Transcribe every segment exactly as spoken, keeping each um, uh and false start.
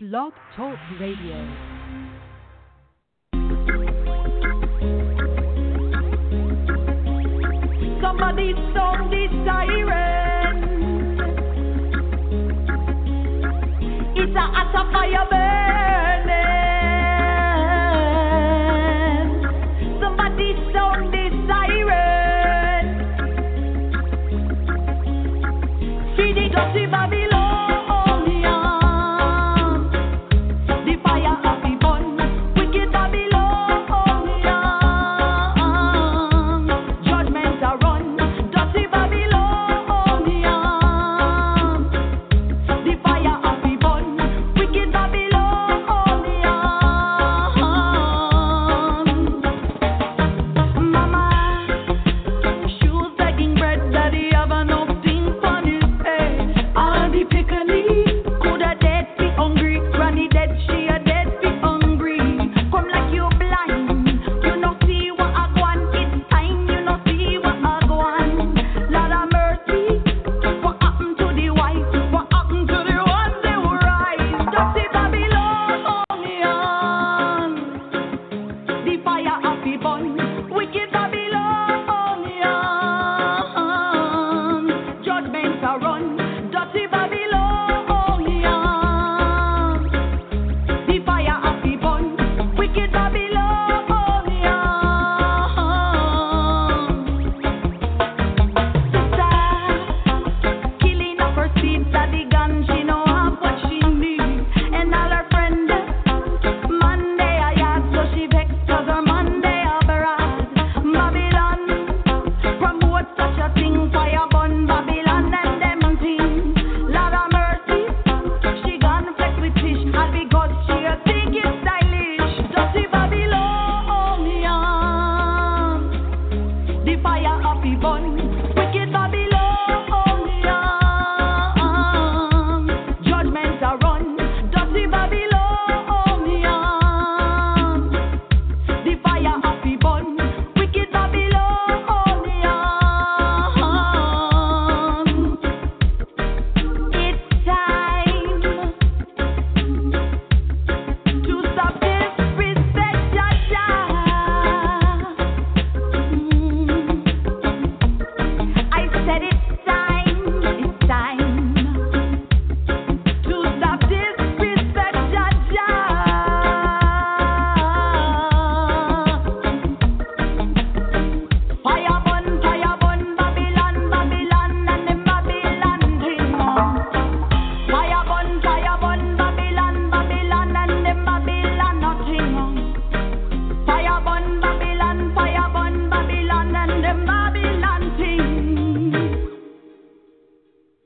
Blog Talk Radio. Somebody sound the siren. It's a hot fire burning. Somebody sound the siren. See the glossy Babylon.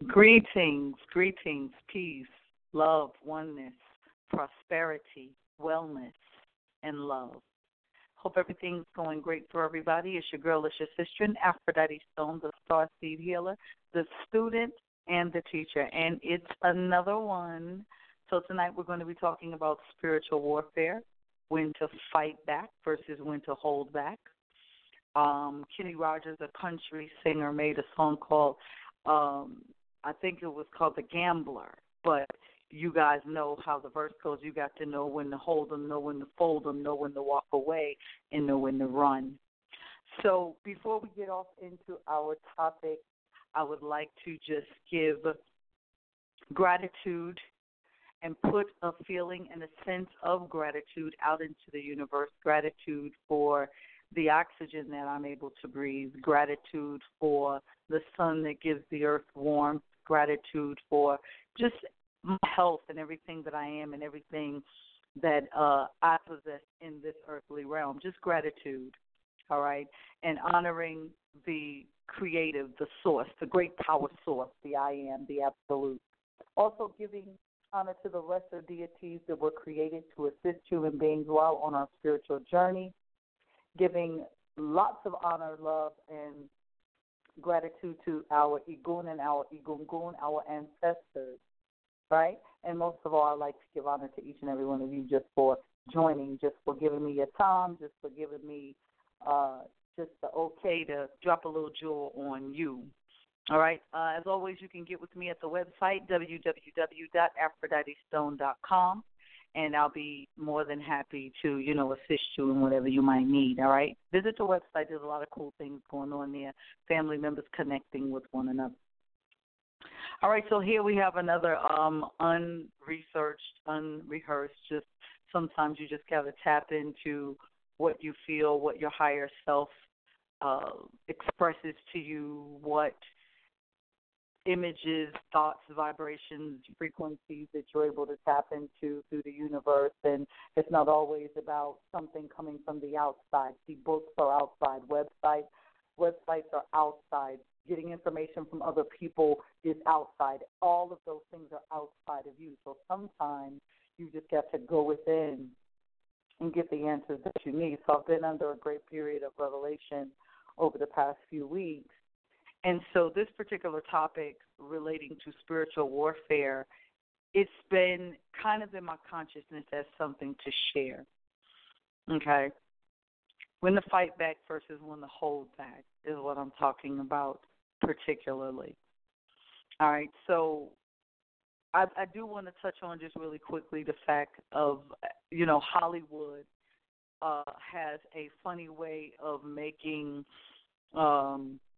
Greetings, greetings, peace, love, oneness, prosperity, wellness, and love. Hope everything's going great for everybody. It's your girl, it's your sister, Aphrodite Stone, the star seed healer, the student, and the teacher. And it's another one. So tonight we're going to be talking about spiritual warfare, when to fight back versus when to hold back. Um, Kenny Rogers, a country singer, made a song called... Um, I think it was called The Gambler, but you guys know how the verse goes. You got to know when to hold them, know when to fold them, know when to walk away, and know when to run. So before we get off into our topic, I would like to just give gratitude and put a feeling and a sense of gratitude out into the universe, gratitude for the oxygen that I'm able to breathe, gratitude for the sun that gives the earth warmth, gratitude for just my health and everything that I am and everything that uh, I possess in this earthly realm, just gratitude, all right, and honoring the creative, the source, the great power source, the I am, the absolute. Also giving honor to the lesser deities that were created to assist human beings while on our spiritual journey, giving lots of honor, love, and gratitude to our Igun and our Igungun, our ancestors, right? And most of all, I'd like to give honor to each and every one of you just for joining, just for giving me your time, just for giving me uh, just the okay to drop a little jewel on you. All right. Uh, as always, you can get with me at the website, w w w dot aphrodite stone dot com, and I'll be more than happy to, you know, assist you in whatever you might need. All right. Visit the website. There's a lot of cool things going on there. Family members connecting with one another. All right. So here we have another um, unresearched, unrehearsed. Just sometimes you just gotta tap into what you feel, what your higher self uh, expresses to you, what images, thoughts, vibrations, frequencies that you're able to tap into through the universe. And it's not always about something coming from the outside. See, books are outside. Websites, websites are outside. Getting information from other people is outside. All of those things are outside of you. So sometimes you just have to go within and get the answers that you need. So I've been under a great period of revelation over the past few weeks. And so this particular topic relating to spiritual warfare, it's been kind of in my consciousness as something to share, okay? When the fight back versus when the hold back is what I'm talking about particularly. All right, so I, I do want to touch on just really quickly the fact of, you know, Hollywood uh, has a funny way of making um, –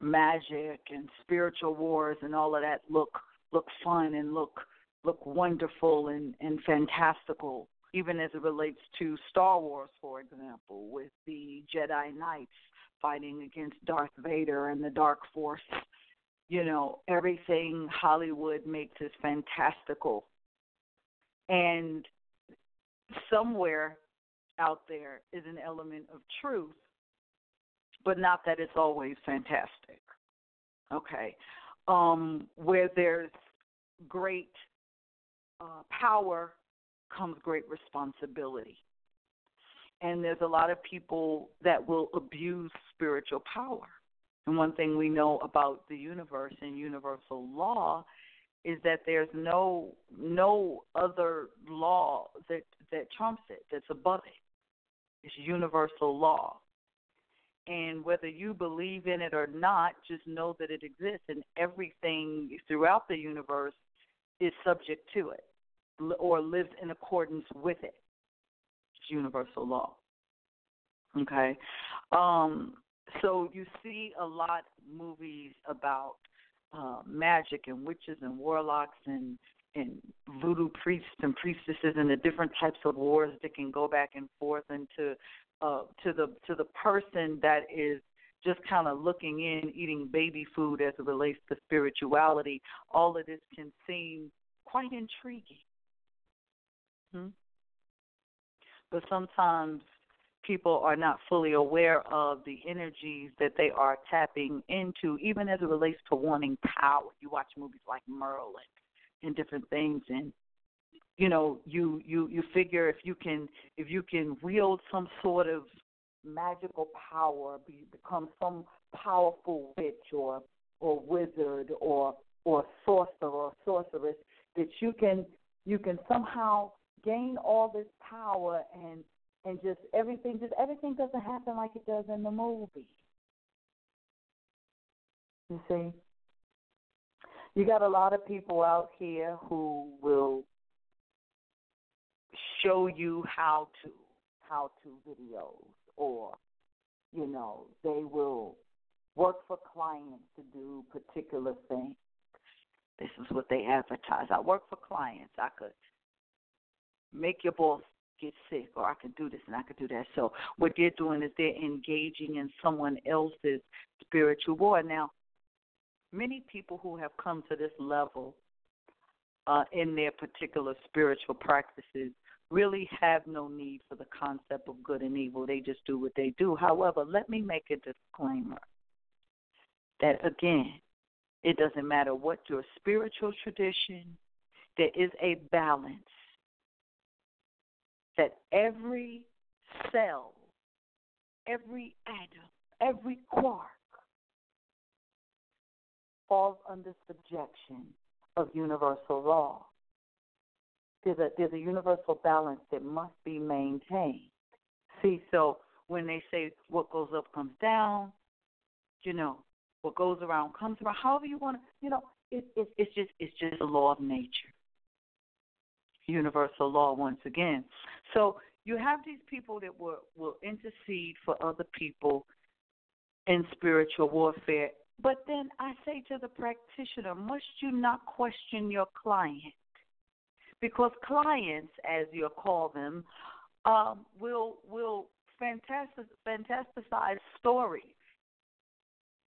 magic and spiritual wars and all of that look look fun and look look wonderful and, and fantastical, even as it relates to Star Wars, for example, with the Jedi Knights fighting against Darth Vader and the Dark Force. You know, everything Hollywood makes is fantastical. And somewhere out there is an element of truth, but not that it's always fantastic, okay? Um, where there's great uh, power comes great responsibility. And there's a lot of people that will abuse spiritual power. And one thing we know about the universe and universal law is that there's no no other law that, that trumps it, that's above it. It's universal law. And whether you believe in it or not, just know that it exists, and everything throughout the universe is subject to it or lives in accordance with it. It's universal law. Okay? Um, so you see a lot of movies about uh, magic and witches and warlocks and, and voodoo priests and priestesses and the different types of wars that can go back and forth into Uh, to the to the person that is just kind of looking in, eating baby food as it relates to spirituality. All of this can seem quite intriguing. Hmm? But sometimes people are not fully aware of the energies that they are tapping into, even as it relates to wanting power. You watch movies like Merlin and different things, and you know, you, you, you figure if you can if you can wield some sort of magical power, be, become some powerful witch or or wizard or or sorcerer or sorceress, that you can you can somehow gain all this power and and just everything just everything doesn't happen like it does in the movie. You see, you got a lot of people out here who will show you how to how to videos, or you know, they will work for clients to do particular things. This is what they advertise. I work for clients. I could make your boss get sick, or I could do this and I could do that. So what they're doing is they're engaging in someone else's spiritual war. Now, many people who have come to this level uh, in their particular spiritual practices really have no need for the concept of good and evil. They just do what they do. However, let me make a disclaimer that, again, it doesn't matter what your spiritual tradition, there is a balance that every cell, every atom, every quark falls under subjection of universal law. There's a, there's a universal balance that must be maintained. See, so when they say what goes up comes down, you know, What goes around comes around. However you want to, you know, it, it, it's just it's just a law of nature. Universal law once again. So you have these people that will, will intercede for other people in spiritual warfare. But then I say to the practitioner, must you not question your client? Because clients, as you'll call them, um, will will fantastic, fantasticize stories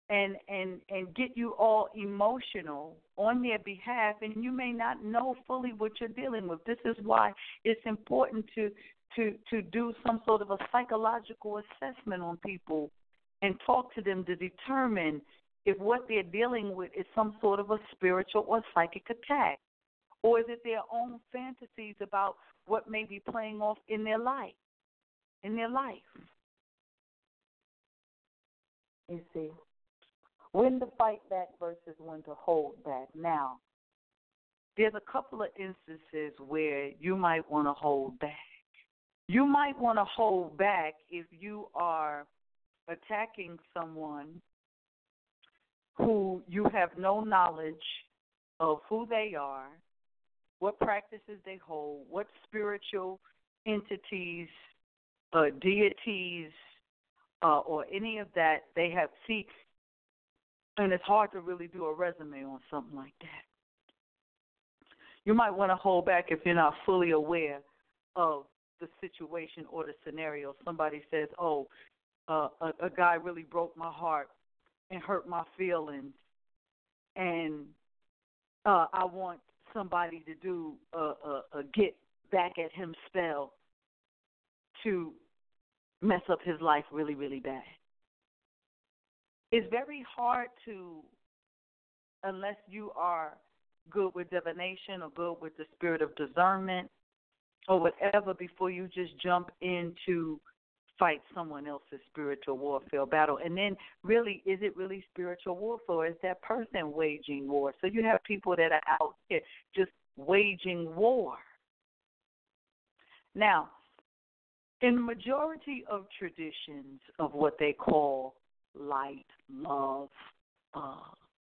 and, and, and get you all emotional on their behalf, and you may not know fully what you're dealing with. This is why it's important to to, to do some sort of a psychological assessment on people and talk to them to determine if what they're dealing with is some sort of a spiritual or psychic attack, or is it their own fantasies about what may be playing off in their life, in their life. You see, when to fight back versus when to hold back. Now, there's a couple of instances where you might want to hold back. You might want to hold back if you are attacking someone who you have no knowledge of who they are, what practices they hold, what spiritual entities, uh, deities, uh, or any of that they have. See, and it's hard to really do a resume on something like that. You might want to hold back if you're not fully aware of the situation or the scenario. Somebody says, oh, uh, a, a guy really broke my heart and hurt my feelings, and uh, I want somebody to do a, a, a get back at him spell to mess up his life really, really bad. It's very hard to, unless you are good with divination or good with the spirit of discernment or whatever, before you just jump into fight someone else's spiritual warfare battle. And then really, is it really spiritual warfare? Is that person waging war? So you have people that are out here just waging war. Now, in the majority of traditions of what they call light, love, uh,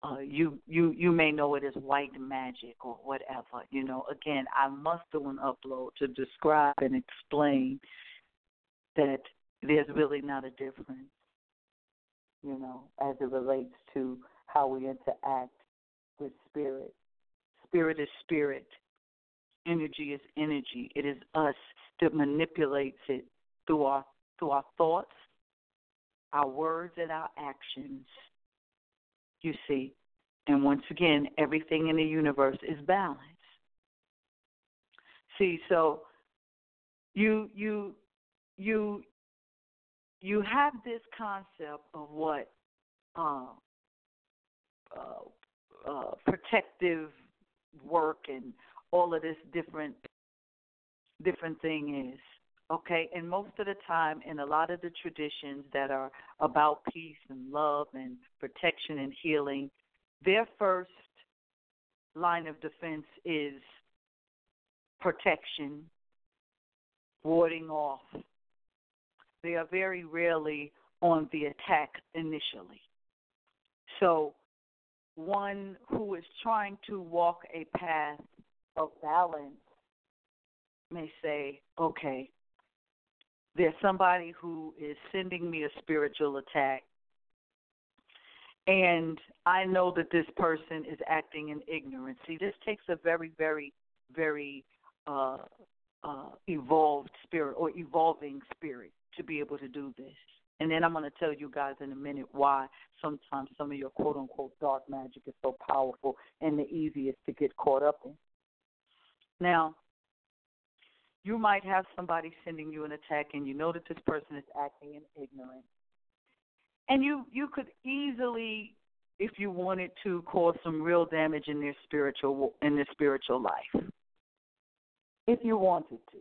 uh, you, you you may know it as white magic or whatever. You know, again, I must do an upload to describe and explain that there's really not a difference, you know, as it relates to how we interact with spirit. Spirit is spirit. Energy is energy. It is us that manipulates it through our through our thoughts, our words, and our actions, you see. And once again, everything in the universe is balanced. See, so you you you you have this concept of what uh, uh, uh, protective work and all of this different different thing is. Okay, and most of the time in a lot of the traditions that are about peace and love and protection and healing, their first line of defense is protection, warding off. They are very rarely on the attack initially. So one who is trying to walk a path of balance may say, okay, there's somebody who is sending me a spiritual attack, and I know that this person is acting in ignorance. See, this takes a very, very, very uh, uh, evolved spirit or evolving spirit to be able to do this. And then I'm going to tell you guys in a minute why sometimes some of your quote-unquote dark magic is so powerful and the easiest to get caught up in. Now, you might have somebody sending you an attack, and you know that this person is acting in ignorance. And you, you could easily, if you wanted to, cause some real damage in their spiritual in their spiritual life, if you wanted to.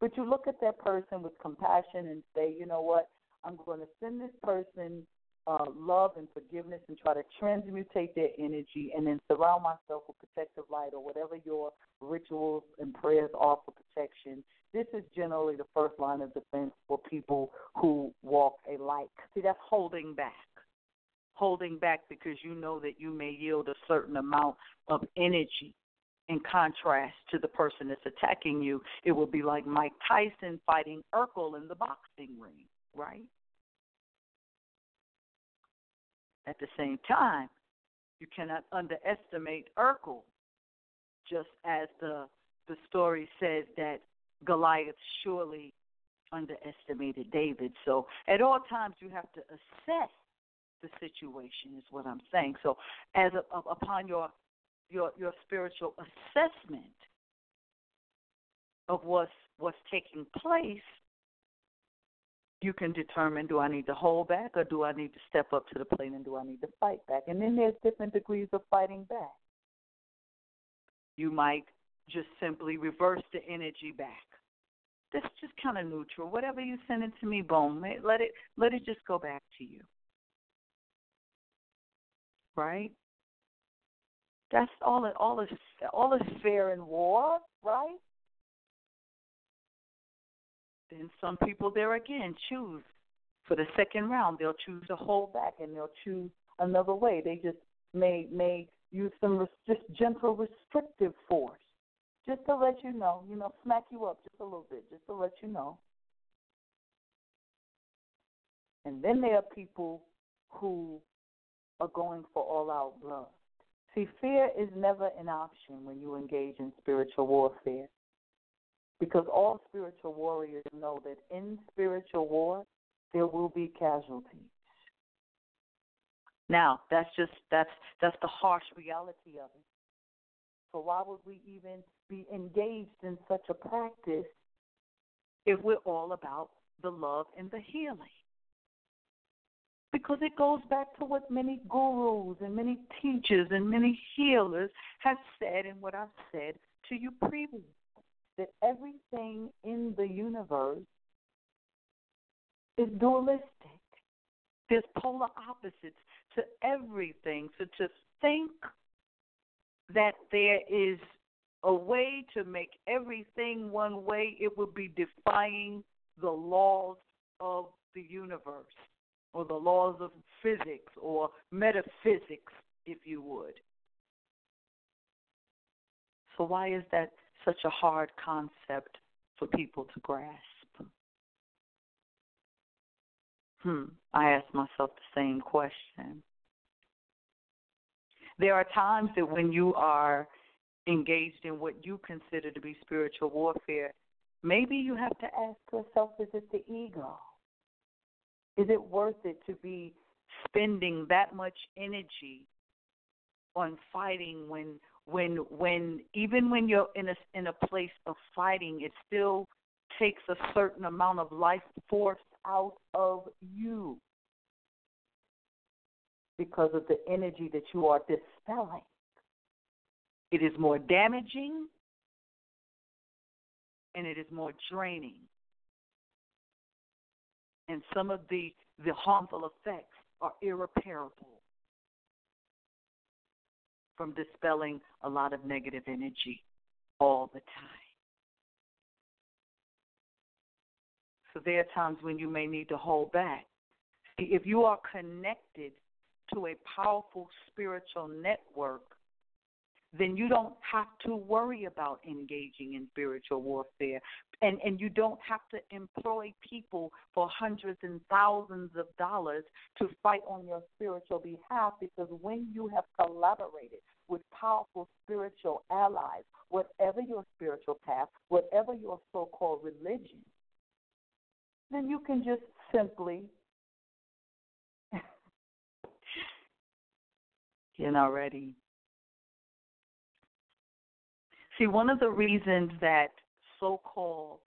But you look at that person with compassion and say, you know what, I'm going to send this person uh, love and forgiveness and try to transmutate their energy and then surround myself with protective light or whatever your rituals and prayers are for protection. This is generally the first line of defense for people who walk a light. See, that's holding back. holding back because you know that you may yield a certain amount of energy in contrast to the person that's attacking you. It would be like Mike Tyson fighting Urkel in the boxing ring, right? At the same time, you cannot underestimate Urkel, just as the, the story says that Goliath surely underestimated David. So at all times you have to assess the situation is what I'm saying. So as a, a, upon your, your your spiritual assessment of what's, what's taking place, you can determine, do I need to hold back or do I need to step up to the plate and do I need to fight back? And then there's different degrees of fighting back. You might just simply reverse the energy back. That's just kind of neutral. Whatever you send it to me, boom, let it let it just go back to you. Right? That's all. All is all is fair in war, right? Then some people there again choose for the second round. They'll choose to hold back and they'll choose another way. They just may may use some res- just gentle restrictive force, just to let you know, you know, smack you up just a little bit, just to let you know. And then there are people who are going for all-out blood. See, fear is never an option when you engage in spiritual warfare, because all spiritual warriors know that in spiritual war there will be casualties. Now, that's just that's that's the harsh reality of it. So why would we even be engaged in such a practice if we're all about the love and the healing? Because it goes back to what many gurus and many teachers and many healers have said and what I've said to you previously, that everything in the universe is dualistic. There's polar opposites to everything. So to think that there is a way to make everything one way, it would be defying the laws of the universe, or the laws of physics, or metaphysics, if you would. So why is that such a hard concept for people to grasp? Hmm, I ask myself the same question. There are times that when you are engaged in what you consider to be spiritual warfare, maybe you have to ask yourself, is it the ego? Is it worth it to be spending that much energy on fighting when, when, when even when you're in a in a place of fighting, it still takes a certain amount of life force out of you because of the energy that you are dispelling? It is more damaging and it is more draining. And some of the, the harmful effects are irreparable from dispelling a lot of negative energy all the time. So there are times when you may need to hold back. If you are connected to a powerful spiritual network, then you don't have to worry about engaging in spiritual warfare. And, and you don't have to employ people for hundreds and thousands of dollars to fight on your spiritual behalf, because when you have collaborated with powerful spiritual allies, whatever your spiritual path, whatever your so-called religion, then you can just simply, you're not ready. See, one of the reasons that so-called,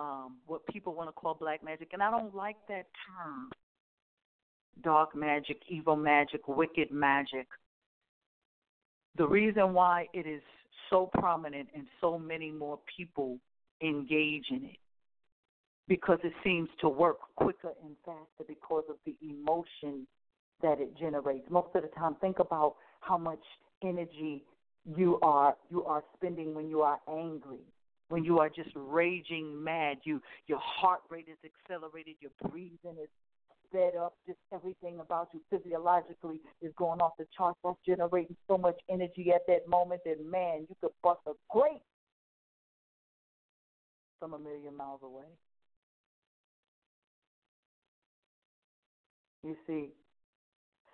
um, what people want to call black magic, and I don't like that term, dark magic, evil magic, wicked magic, the reason why it is so prominent and so many more people engage in it, because it seems to work quicker and faster because of the emotion that it generates. Most of the time, think about how much energy you are you are spending when you are angry, when you are just raging mad. You your heart rate is accelerated, your breathing is sped up, just everything about you physiologically is going off the charts. That's generating so much energy at that moment that, man, you could bust a grape from a million miles away. You see,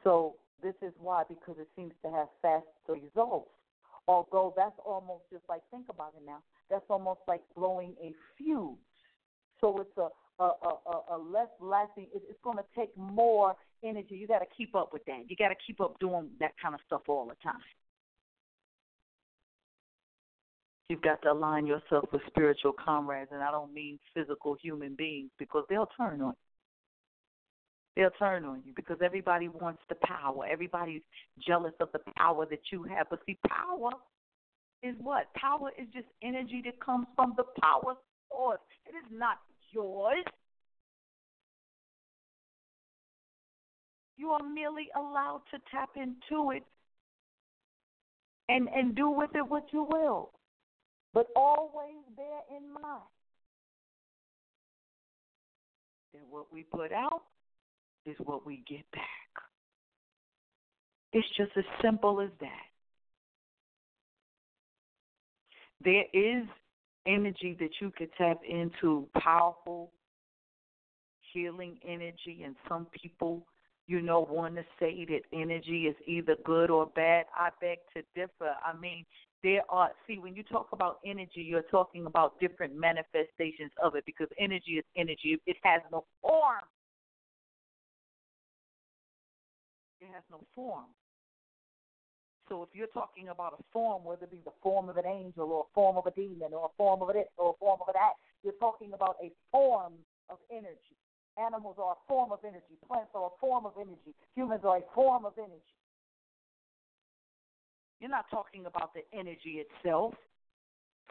so this is why, because it seems to have fast results. Although that's almost just like, think about it now, that's almost like blowing a fuse. So it's a A, a, a less lasting, it's going to take more energy. You got to keep up with that. You got to keep up doing that kind of stuff all the time. You've got to align yourself with spiritual comrades, and I don't mean physical human beings, because they'll turn on you. They'll turn on you because everybody wants the power. Everybody's jealous of the power that you have. But see, power is what? Power is just energy that comes from the power source. It is not yours. You are merely allowed to tap into it and, and do with it what you will. But always bear in mind that what we put out is what we get back. It's just as simple as that. There is energy that you could tap into, powerful healing energy, and some people, you know, want to say that energy is either good or bad. I beg to differ. I mean, there are, see, when you talk about energy, you're talking about different manifestations of it, because energy is energy. It has no form. It has no form. So if you're talking about a form, whether it be the form of an angel or a form of a demon or a form of this or a form of that, you're talking about a form of energy. Animals are a form of energy. Plants are a form of energy. Humans are a form of energy. You're not talking about the energy itself.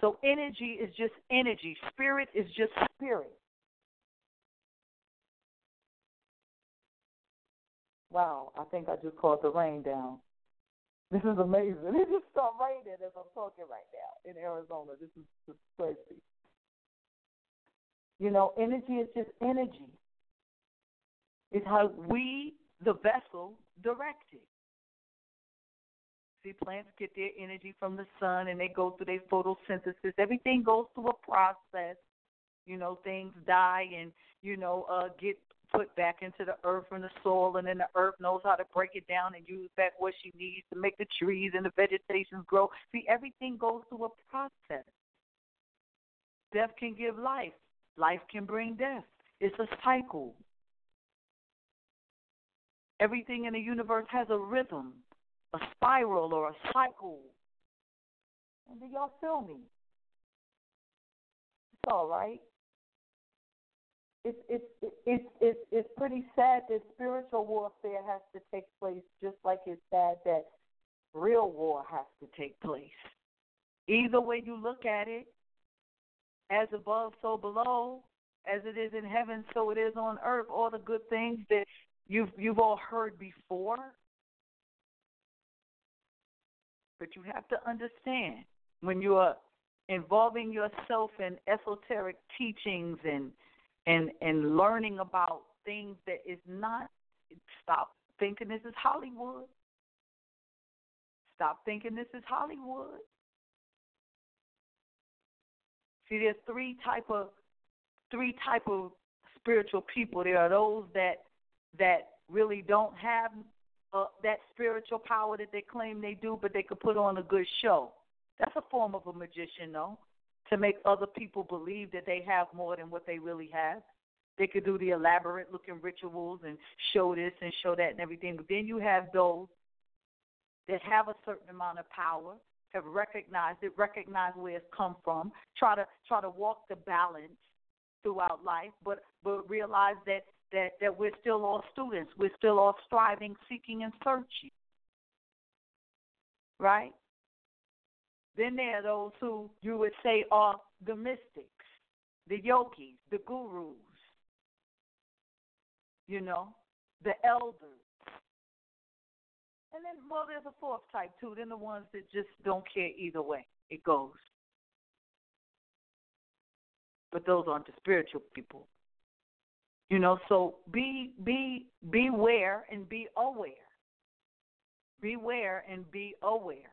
So energy is just energy. Spirit is just spirit. Wow, I think I just called the rain down. This is amazing. It just started raining as I'm talking right now in Arizona. This is just crazy. You know, energy is just energy. It's how we, the vessel, direct it. See, plants get their energy from the sun, and they go through their photosynthesis. Everything goes through a process. You know, things die and, you know, uh, get put back into the earth and the soil, and then the earth knows how to break it down and use back what she needs to make the trees and the vegetation grow. See, everything goes through a process. Death can give life. Life can bring death. It's a cycle. Everything in the universe has a rhythm, a spiral or a cycle. And do y'all feel me? It's all right. It's it's it's it's it's pretty sad that spiritual warfare has to take place, just like it's sad that real war has to take place. Either way you look at it, as above, so below, as it is in heaven, so it is on earth. All the good things that you've you've all heard before, but you have to understand when you are involving yourself in esoteric teachings and. And and learning about things that is not, stop thinking this is Hollywood. Stop thinking this is Hollywood. See, there's three type of three type of spiritual people. There are those that that really don't have uh, that spiritual power that they claim they do, but they could put on a good show. That's a form of a magician, though, to make other people believe that they have more than what they really have. They could do the elaborate-looking rituals and show this and show that and everything. But then you have those that have a certain amount of power, have recognized it, recognize where it's come from, try to try to walk the balance throughout life, but, but realize that, that, that we're still all students. We're still all striving, seeking, and searching, right? Then there are those who you would say are the mystics, the yogis, the gurus, you know, the elders. And then, well, there's a fourth type, too. Then the ones that just don't care either way. It goes. But those aren't the spiritual people. You know, so be be beware and be aware. Beware and be aware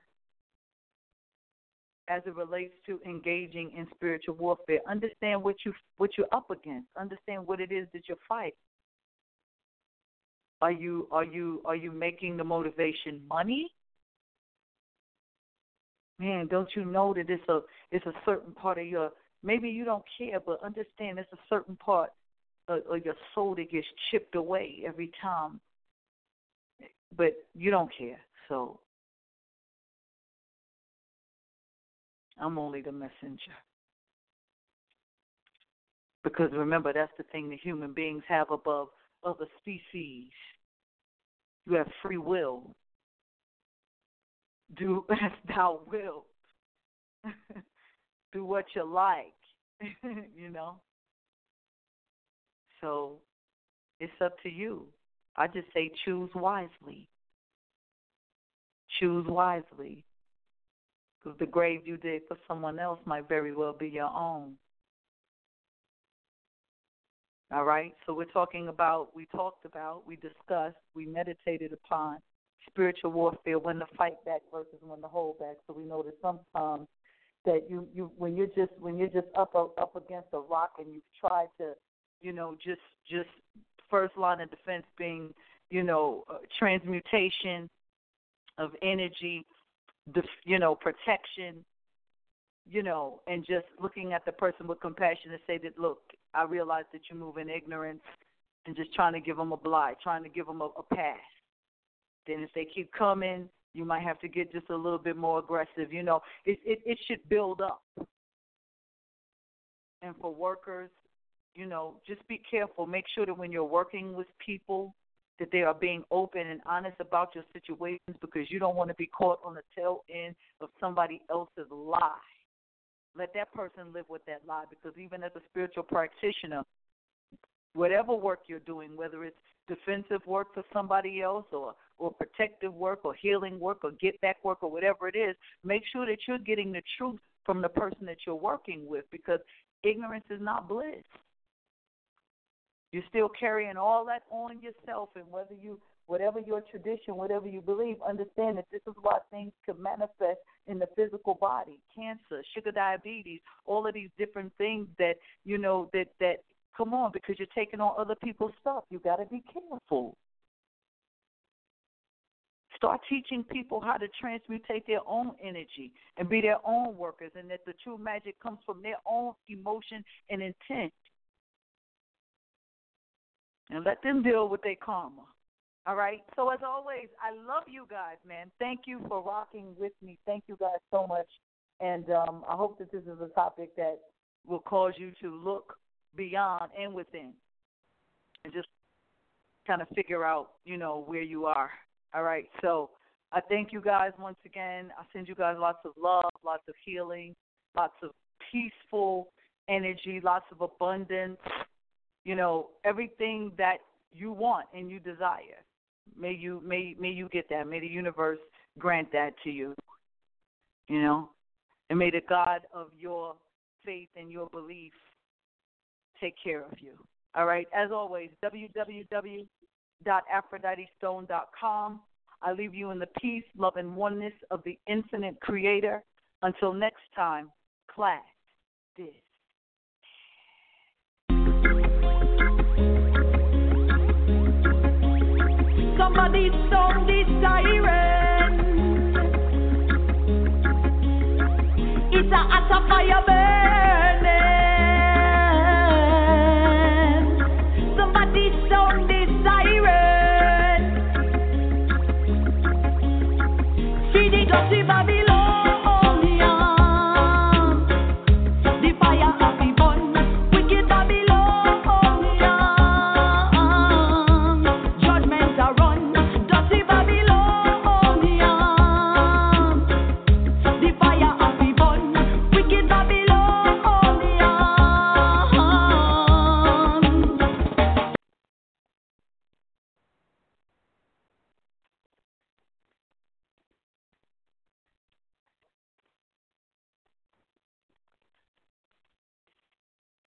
as it relates to engaging in spiritual warfare. Understand what you what you're up against. Understand what it is that you're fighting. Are you are you are you making the motivation money? Man, don't you know that it's a it's a certain part of your, maybe you don't care, but understand it's a certain part or your soul that gets chipped away every time, but you don't care. So I'm only the messenger. Because remember, that's the thing that human beings have above other species. You have free will. Do as thou wilt. Do what you like, you know. So it's up to you. I just say choose wisely. Choose wisely. Because the grave you dig for someone else might very well be your own. All right? So we're talking about, we talked about, we discussed, we meditated upon spiritual warfare, when to fight back versus when to hold back. So we know that sometimes that you, you when you're just when you're just up up against a rock and you've tried to, you know, just just first line of defense being, you know, uh, transmutation of energy, def, you know, protection, you know, and just looking at the person with compassion and say that, look, I realize that you move in ignorance, and just trying to give them a blight, trying to give them a, a pass. Then if they keep coming, you might have to get just a little bit more aggressive. You know, it it, it should build up. And for workers, you know, just be careful. Make sure that when you're working with people that they are being open and honest about your situations, because you don't want to be caught on the tail end of somebody else's lie. Let that person live with that lie, because even as a spiritual practitioner, whatever work you're doing, whether it's defensive work for somebody else or, or protective work or healing work or get-back work or whatever it is, make sure that you're getting the truth from the person that you're working with, because ignorance is not bliss. You're still carrying all that on yourself, and whether you, whatever your tradition, whatever you believe, understand that this is why things can manifest in the physical body: cancer, sugar diabetes, all of these different things that, you know, that, that come on, because you're taking on other people's stuff. You got to be careful. Start teaching people how to transmute their own energy and be their own workers, and that the true magic comes from their own emotion and intent. And let them deal with their karma. All right? So as always, I love you guys, man. Thank you for rocking with me. Thank you guys so much. And um, I hope that this is a topic that will cause you to look beyond and within and just kind of figure out, you know, where you are. All right? So I thank you guys once again. I send you guys lots of love, lots of healing, lots of peaceful energy, lots of abundance. You know, everything that you want and you desire, may you may may you get that. May the universe grant that to you, you know. And may the God of your faith and your belief take care of you. All right, as always, w w w dot aphrodite stone dot com. I leave you in the peace, love, and oneness of the infinite creator. Until next time, class this. Somebody sound the siren. It's a hotter fire.